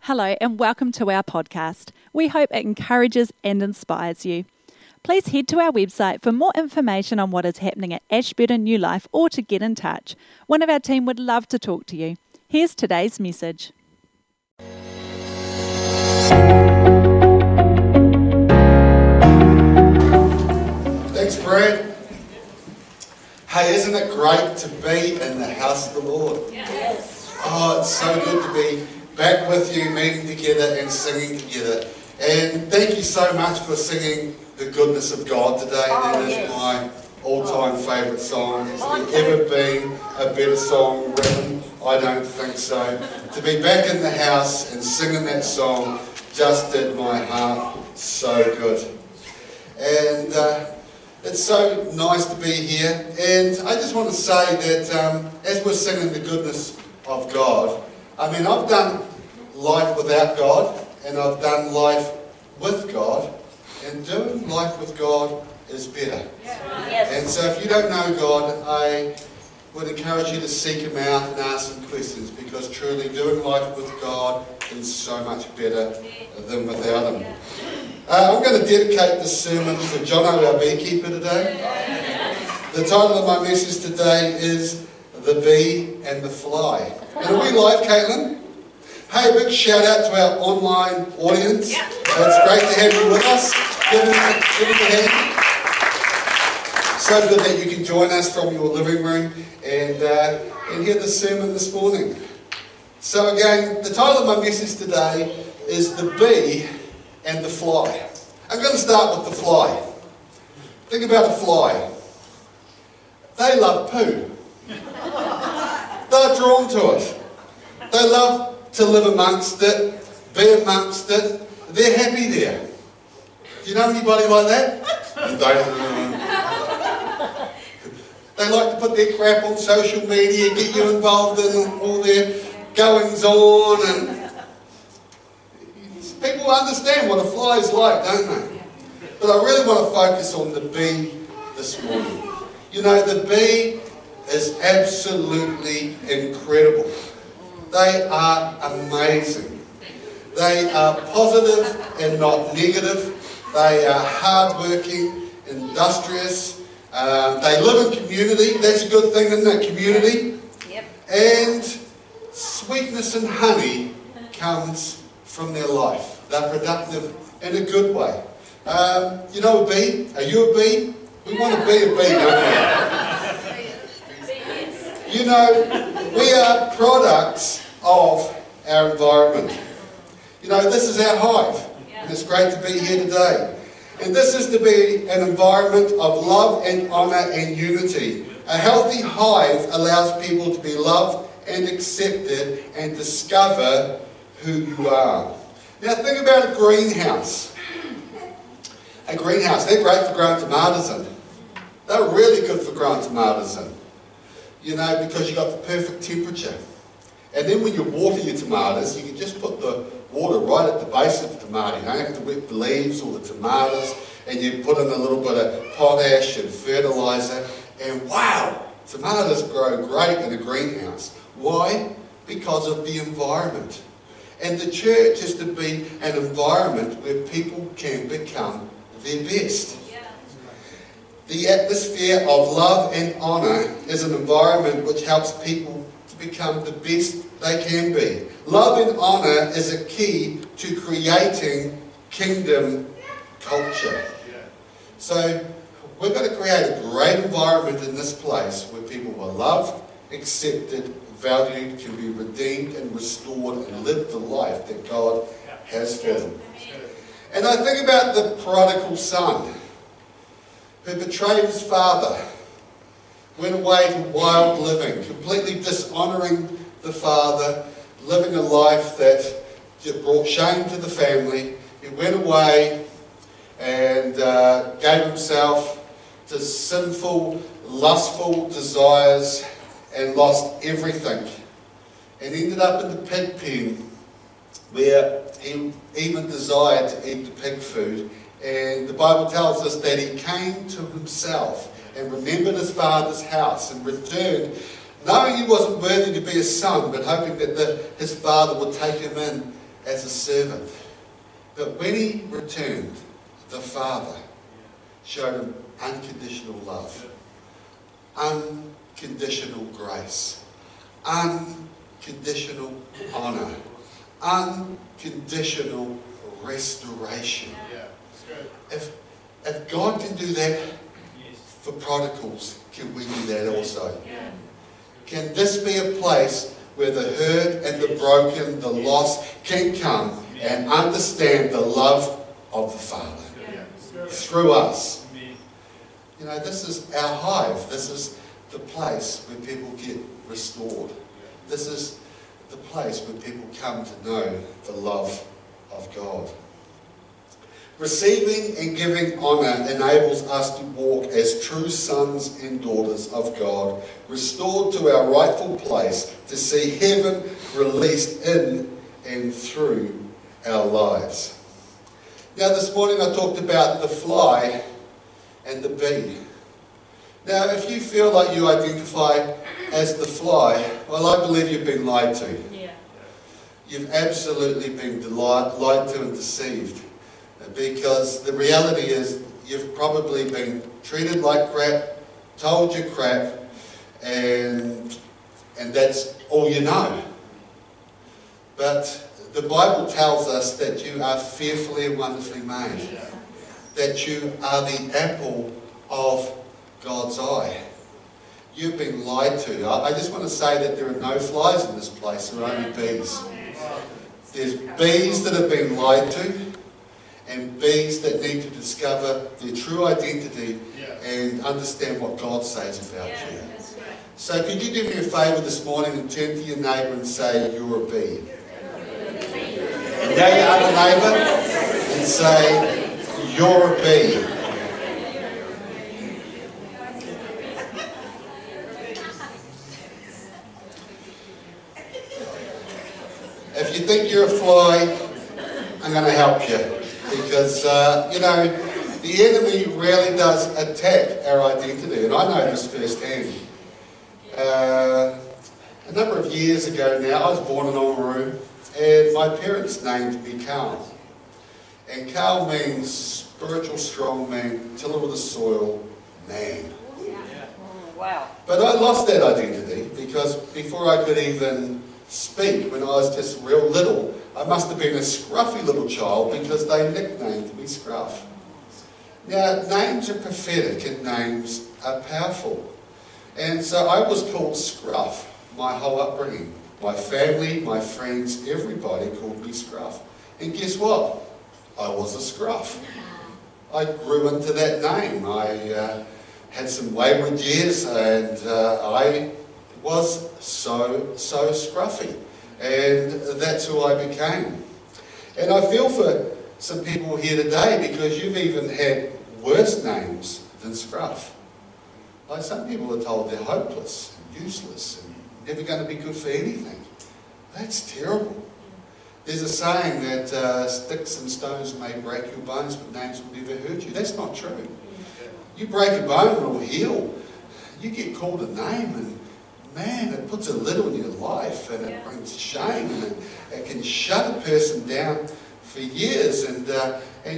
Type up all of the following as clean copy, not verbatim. Hello and welcome to our podcast. We hope it encourages and inspires you. Please head to our website for more information on what is happening at Ashburton New Life or to get in touch. One of our team would love to talk to you. Here's today's message. Thanks, Brad. Hey, isn't it great to be in the house of the Lord? Yes. Oh, it's so good to be back with you, meeting together and singing together. And thank you so much for singing The Goodness of God today. That is my all-time favourite song. Has there ever been a better song written? I don't think so. To be back in the house and singing that song just did my heart so good. And it's so nice to be here. And I just want to say that as we're singing The Goodness of God, I mean, I've done life without God, and I've done life with God, and doing life with God is better. Yes. And so if you don't know God, I would encourage you to seek Him out and ask Him questions, because truly doing life with God is so much better than without Him. I'm going to dedicate this sermon to Jono, our beekeeper, today. The title of my message today is The Bee and the Fly. And are we live, Caitlin? Hey, a big shout out to our online audience. Yeah. It's great to have you with us. Give them a hand. So good that you can join us from your living room and hear the sermon this morning. So again, the title of my message today is The Bee and the Fly. I'm going to start with the fly. Think about a fly. They love poo. They're drawn to it. They love to live amongst it, be amongst it. They're happy there. Do you know anybody like that? They like to put their crap on social media, get you involved in all their goings on. And people understand what a fly is like, don't they? But I really want to focus on the bee this morning. You know, the bee is absolutely incredible. They are amazing. They are positive and not negative. They are hardworking, industrious. They live in community. That's a good thing, isn't it? Community. Yep. And sweetness and honey comes from their life. They're productive in a good way. You know a bee? Are you a bee? We want to be a bee, don't we? You know, we are products of our environment. You know, this is our hive, and it's great to be here today. And this is to be an environment of love and honour and unity. A healthy hive allows people to be loved and accepted and discover who you are. Now think about a greenhouse. A greenhouse, they're great for growing tomatoes in. They're really good for growing tomatoes in. You know, because you've got the perfect temperature. And then when you water your tomatoes, you can just put the water right at the base of the tomato. You don't have to wet the leaves or the tomatoes. And you put in a little bit of potash and fertiliser. And wow, tomatoes grow great in a greenhouse. Why? Because of the environment. And the church is to be an environment where people can become their best. The atmosphere of love and honour is an environment which helps people to become the best they can be. Love and honour is a key to creating kingdom culture. So we're going to create a great environment in this place where people are loved, accepted, valued, can be redeemed and restored and live the life that God has for them. And I think about the prodigal son, who betrayed his father, went away to wild living, completely dishonouring the father, living a life that brought shame to the family. He went away and gave himself to sinful, lustful desires and lost everything. And ended up in the pig pen where he even desired to eat the pig food. And the Bible tells us that he came to himself and remembered his father's house, and returned, knowing he wasn't worthy to be his son, but hoping that his father would take him in as a servant. But when he returned, the father showed him unconditional love, unconditional grace, unconditional honour, unconditional restoration. Yeah, if God can do that for prodigals, can we do that also? Yeah. Can this be a place where the hurt and the broken, the lost can come and understand the love of the Father through us? You know, this is our hive. This is the place where people get restored. This is the place where people come to know the love of God. Receiving and giving honour enables us to walk as true sons and daughters of God, restored to our rightful place, to see heaven released in and through our lives. Now, this morning I talked about the fly and the bee. Now, if you feel like you identify as the fly, well, I believe you've been lied to. Yeah. You've absolutely been lied to and deceived. Because the reality is you've probably been treated like crap, told you crap, and that's all you know. But the Bible tells us that you are fearfully and wonderfully made, that you are the apple of God's eye. You've been lied to. I just want to say that there are no flies in this place, there are only bees. There's bees that have been lied to, and bees that need to discover their true identity and understand what God says about you. Right. So could you do me a favour this morning and turn to your neighbour and say, "You're a bee." And now your other neighbour and say, "You're a bee." If you think you're a fly, I'm going to help you. Because, you know, the enemy really does attack our identity, and I know this firsthand. A number of years ago now, I was born in Oamaru, and my parents named me Carl. And Carl means spiritual strong man, tiller of the soil, man. Wow. But I lost that identity, because before I could even speak, when I was just real little, I must have been a scruffy little child because they nicknamed me Scruff. Now, names are prophetic and names are powerful. And so I was called Scruff my whole upbringing. My family, my friends, everybody called me Scruff. And guess what? I was a scruff. I grew into that name. I had some wayward years, and I was so scruffy. And that's who I became. And I feel for some people here today because you've even had worse names than Scruff. Like some people are told they're hopeless, and useless, and never going to be good for anything. That's terrible. There's a saying that sticks and stones may break your bones, but names will never hurt you. That's not true. You break a bone, it'll heal. You get called a name, and man, it puts a lid on your life, and it brings shame, and it can shut a person down for years. And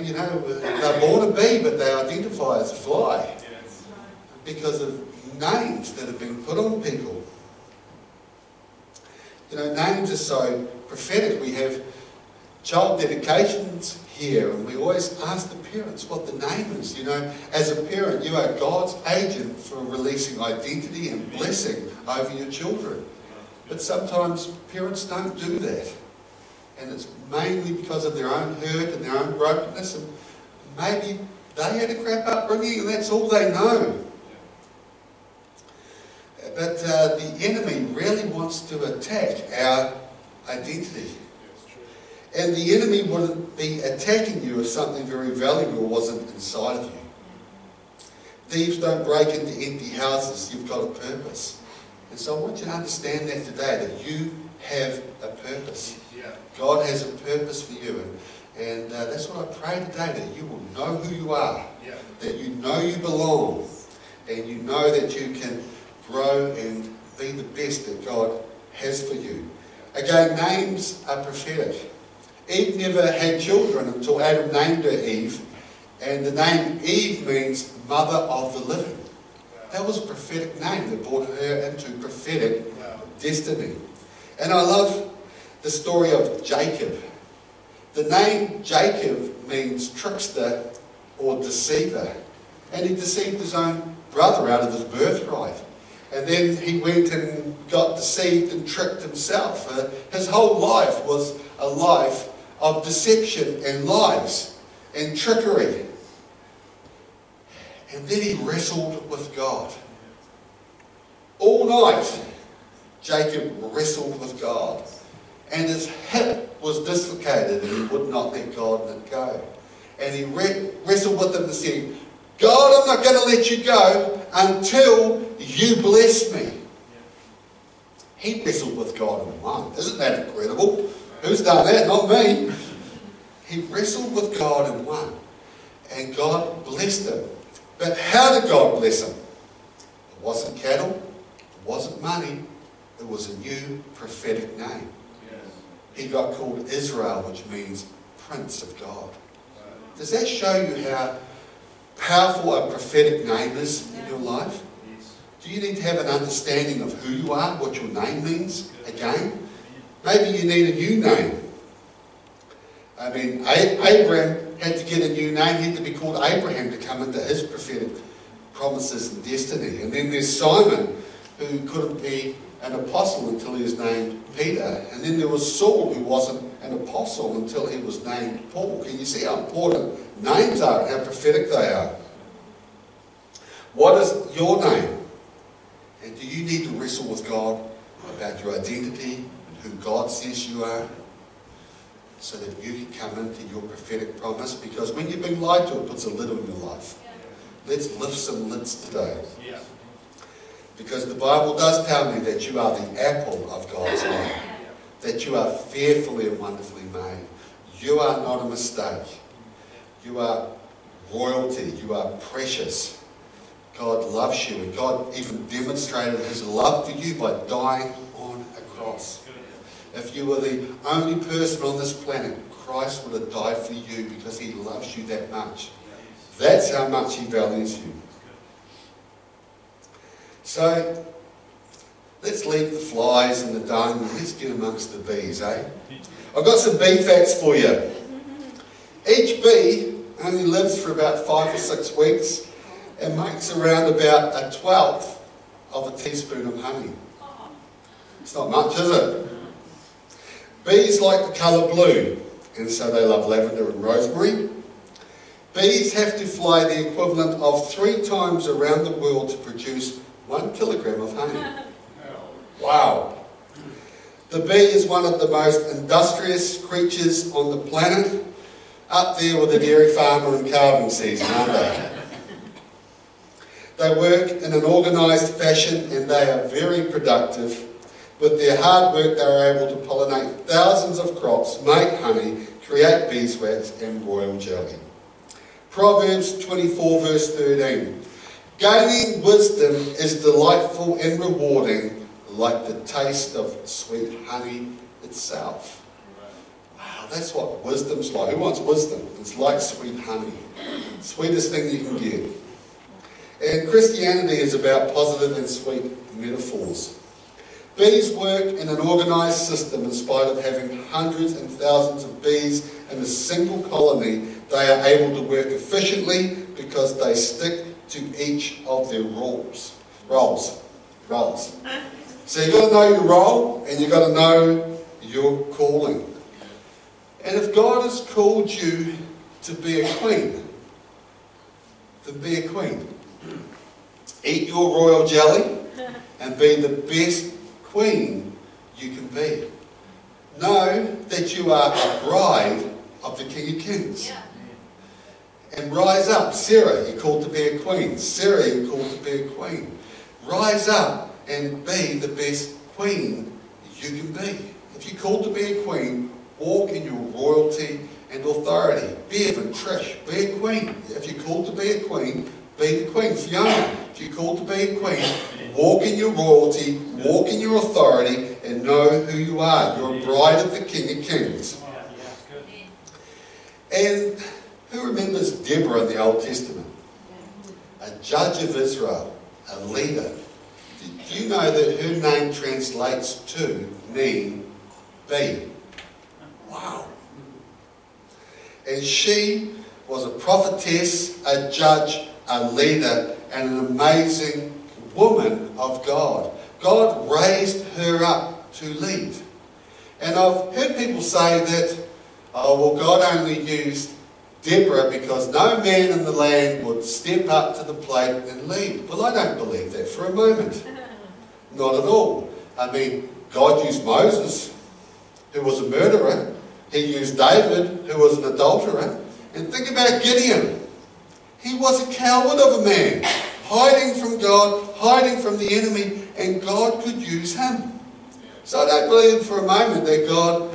you know, they're born a bee, but they identify as a fly because of names that have been put on people. You know, names are so prophetic. We have child dedications here, and we always ask the parents what the name is. You know, as a parent, you are God's agent for releasing identity and blessing over your children. But sometimes parents don't do that. And it's mainly because of their own hurt and their own brokenness. And maybe they had a crap upbringing and that's all they know. But the enemy really wants to attack our identity. And the enemy wouldn't be attacking you if something very valuable wasn't inside of you. Thieves don't break into empty houses. You've got a purpose. And so I want you to understand that today, that you have a purpose. God has a purpose for you. And that's what I pray today, that you will know who you are, that you know you belong, and you know that you can grow and be the best that God has for you. Again, names are prophetic. Eve never had children until Adam named her Eve, and the name Eve means mother of the living. That was a prophetic name that brought her into prophetic destiny. And I love the story of Jacob. The name Jacob means trickster or deceiver, and he deceived his own brother out of his birthright. And then he went and got deceived and tricked himself. His whole life was a life of deception and lies and trickery. And then he wrestled with God. All night, Jacob wrestled with God. And his hip was dislocated and he would not let God go. And he wrestled with him and said, God, I'm not going to let you go until you bless me. He wrestled with God in one. Isn't that incredible? Who's done that? Not me. He wrestled with God in one. And God blessed him. But how did God bless him? It wasn't cattle. It wasn't money. It was a new prophetic name. He got called Israel, which means Prince of God. Does that show you how powerful a prophetic name is in your life? Do you need to have an understanding of who you are, what your name means again? Maybe you need a new name. I mean, Abraham had to get a new name. He had to be called Abraham to come into his prophetic promises and destiny. And then there's Simon, who couldn't be an apostle until he was named Peter. And then there was Saul, who wasn't an apostle until he was named Paul. Can you see how important names are and how prophetic they are? What is your name? And do you need to wrestle with God about your identity and who God says you are, so that you can come into your prophetic promise? Because when you've been lied to, it puts a lid on your life. Let's lift some lids today. Because the Bible does tell me that you are the apple of God's eye, that you are fearfully and wonderfully made. You are not a mistake. You are royalty. You are precious. God loves you, and God even demonstrated his love for you by dying on a cross. If you were the only person on this planet, Christ would have died for you because he loves you that much. That's how much he values you. So, let's leave the flies and the dung and let's get amongst the bees, eh? I've got some bee facts for you. Each bee only lives for about 5 or 6 weeks and makes around about a 1/12 of a teaspoon of honey. It's not much, is it? Bees like the colour blue, and so they love lavender and rosemary. Bees have to fly the equivalent of 3 times around the world to produce 1 kilogram of honey. Wow! The bee is one of the most industrious creatures on the planet, up there with the dairy farmer in calving season, aren't they? They work in an organised fashion and they are very productive. With their hard work, they are able to pollinate thousands of crops, make honey, create beeswax and royal jelly. Proverbs 24 verse 13. Gaining wisdom is delightful and rewarding, like the taste of sweet honey itself. Wow, that's what wisdom's like. Who wants wisdom? It's like sweet honey. Sweetest thing you can get. And Christianity is about positive and sweet metaphors. Bees work in an organised system in spite of having hundreds and thousands of bees in a single colony. They are able to work efficiently because they stick to each of their roles. So you've got to know your role and you've got to know your calling. And if God has called you to be a queen, then be a queen. Eat your royal jelly and be the best queen you can be. Know that you are a bride of the King of Kings. And rise up. Sarah, you're called to be a queen. Sarah, you're called to be a queen. Rise up and be the best queen you can be. If you're called to be a queen, walk in your royalty and authority. Be even Trish. Be a queen. If you're called to be a queen, Be the queen. For young men, if you're called to be a queen, walk in your royalty, walk in your authority, and know who you are. You're a bride of the King of Kings. And who remembers Deborah in the Old Testament? A judge of Israel, a leader. Did you know that her name translates to mean bee? Wow. And she was a prophetess, a judge, a leader, and an amazing woman of God. God raised her up to lead. And I've heard people say that, oh, well, God only used Deborah because no man in the land would step up to the plate and lead. Well, I don't believe that for a moment. Not at all. I mean, God used Moses, who was a murderer. He used David, who was an adulterer. And think about Gideon. He was a coward of a man, hiding from God, hiding from the enemy, and God could use him. So I don't believe for a moment that God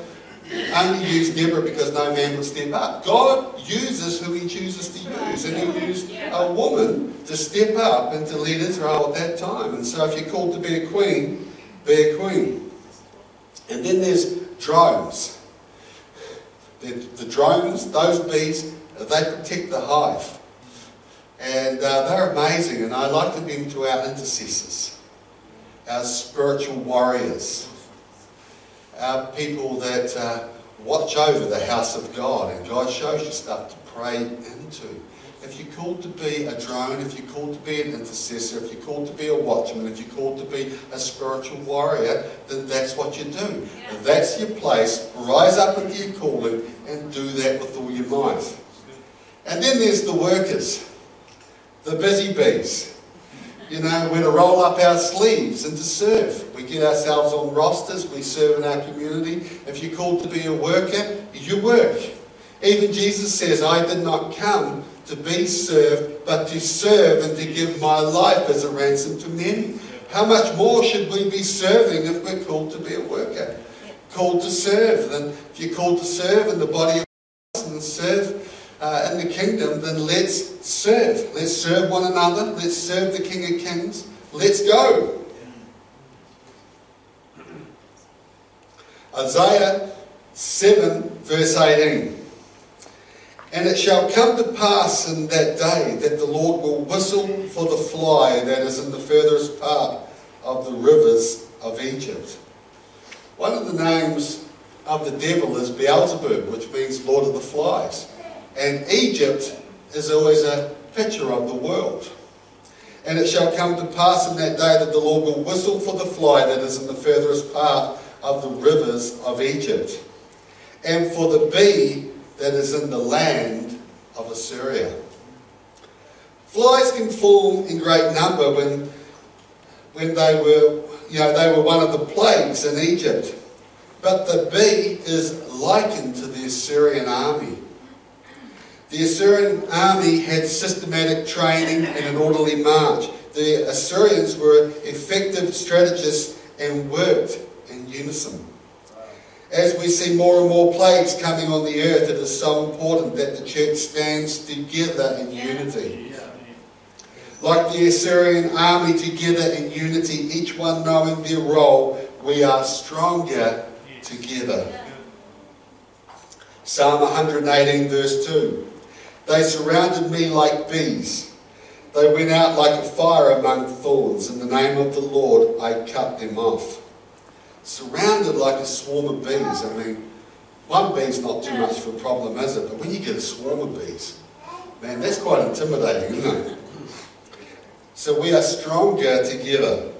only used Deborah because no man would step up. God uses who he chooses to use, and he used a woman to step up and to lead Israel at that time. And so if you're called to be a queen, be a queen. And then there's drones. The drones, those bees, they protect the hive. And they're amazing, and I liken them to our intercessors, our spiritual warriors, our people that watch over the house of God, and God shows you stuff to pray into. If you're called to be a drone, if you're called to be an intercessor, if you're called to be a watchman, if you're called to be a spiritual warrior, then that's what you do. Yeah. That's your place. Rise up into your calling and do that with all your might. And then there's the workers, the busy bees. You know, we're to roll up our sleeves and to serve. We get ourselves on rosters, we serve in our community. If you're called to be a worker, you work. Even Jesus says, I did not come to be served, but to serve and to give my life as a ransom to many. How much more should we be serving if we're called to be a worker? Called to serve. Then if you're called to serve in the body of Christ and serve in the kingdom, then let's serve. Let's serve one another. Let's serve the King of Kings. Let's go. Isaiah 7 verse 18. And it shall come to pass in that day that the Lord will whistle for the fly that is in the furthest part of the rivers of Egypt. One of the names of the devil is Beelzebub, which means Lord of the Flies. And Egypt is always a picture of the world. And it shall come to pass in that day that the Lord will whistle for the fly that is in the furthest part of the rivers of Egypt, and for the bee that is in the land of Assyria. Flies can form in great number when they were, you know, they were one of the plagues in Egypt. But the bee is likened to the Assyrian army. The Assyrian army had systematic training and an orderly march. The Assyrians were effective strategists and worked in unison. As we see more and more plagues coming on the earth, it is so important that the church stands together in unity. Like the Assyrian army, together in unity, each one knowing their role, we are stronger together. Psalm 118 verse 2. They surrounded me like bees. They went out like a fire among thorns. In the name of the Lord, I cut them off. Surrounded like a swarm of bees. I mean, one bee's not too much of a problem, is it? But when you get a swarm of bees, man, that's quite intimidating, isn't it? So we are stronger together.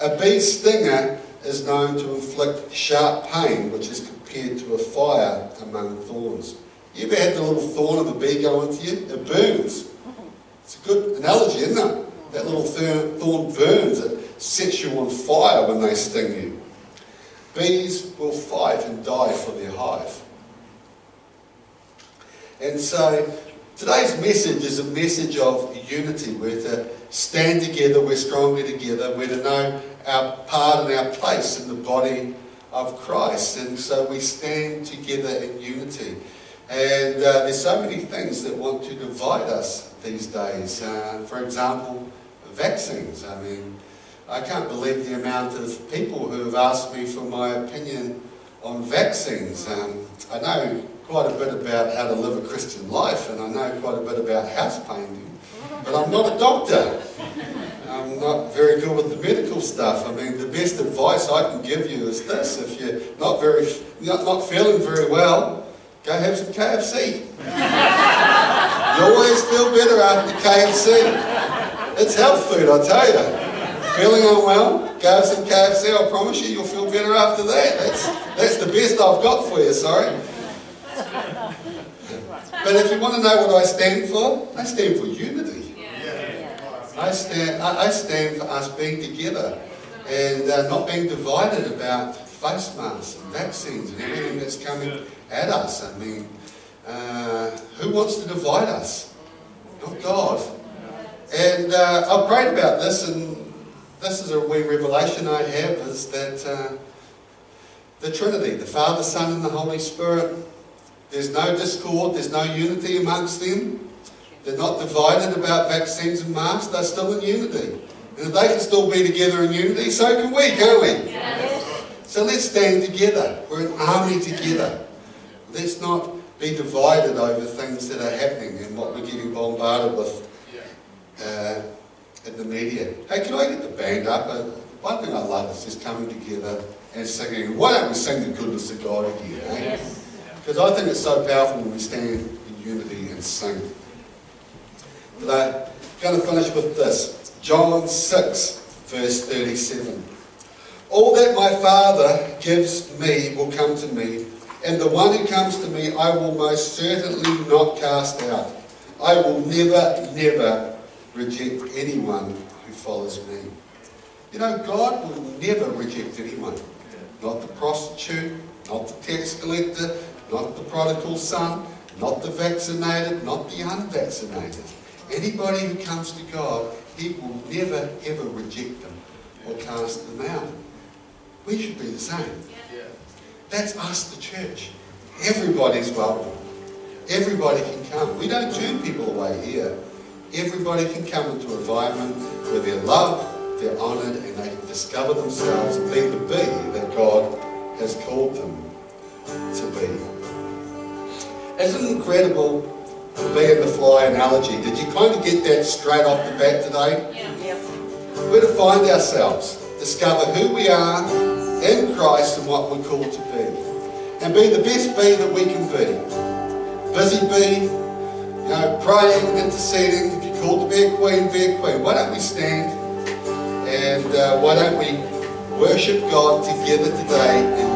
A bee's stinger is known to inflict sharp pain, which is compared to a fire among thorns. You ever had the little thorn of a bee go into you? It burns. It's a good analogy, isn't it? That little thorn burns. It sets you on fire when they sting you. Bees will fight and die for their hive. And so today's message is a message of unity. We're to stand together. We're stronger together. We're to know our part and our place in the body of Christ. And so we stand together in unity. And there's so many things that want to divide us these days. For example, vaccines. I mean, I can't believe the amount of people who have asked me for my opinion on vaccines. I know quite a bit about how to live a Christian life, and I know quite a bit about house painting, but I'm not a doctor. I'm not very good with the medical stuff. I mean, the best advice I can give you is this: if you're not feeling very well, go have some KFC. You always feel better after KFC. It's health food, I tell you. Feeling unwell, go have some KFC. I promise you, you'll feel better after that. That's the best I've got for you. Sorry. But if you want to know what I stand for unity. I stand for us being together and not being divided about face masks and vaccines and everything that's coming at us. I mean, who wants to divide us? Not God. And I prayed about this, and this is a wee revelation I have, is that the Trinity, the Father, Son and the Holy Spirit, there's no discord, there's no unity amongst them. They're not divided about vaccines and masks, they're still in unity. And if they can still be together in unity, so can we, can't we? Yes. So let's stand together. We're an army together. Let's not be divided over things that are happening and what we're getting bombarded with in the media. Hey, can I get the band up? One thing I love is just coming together and singing. Why don't we sing the goodness of God again? Yes. Because I think it's so powerful when we stand in unity and sing. But I'm going to finish with this. John 6, verse 37. All that my Father gives me will come to me, and the one who comes to me I will most certainly not cast out. I will never, never reject anyone who follows me. You know, God will never reject anyone. Not the prostitute, not the tax collector, not the prodigal son, not the vaccinated, not the unvaccinated. Anybody who comes to God, He will never, ever reject them or cast them out. We should be the same. That's us, the church. Everybody's welcome. Everybody can come. We don't turn people away here. Everybody can come into an environment where they're loved, they're honoured, and they can discover themselves and be the be that God has called them to be. Isn't it incredible the bee and the fly analogy? Did you kind of get that straight off the bat today? Yeah. We're to find ourselves, discover who we are in Christ and what we're called to be, and be the best bee that we can be. Busy bee, you know, praying, interceding. If you're called to be a queen, be a queen. Why don't we stand and why don't we worship God together today?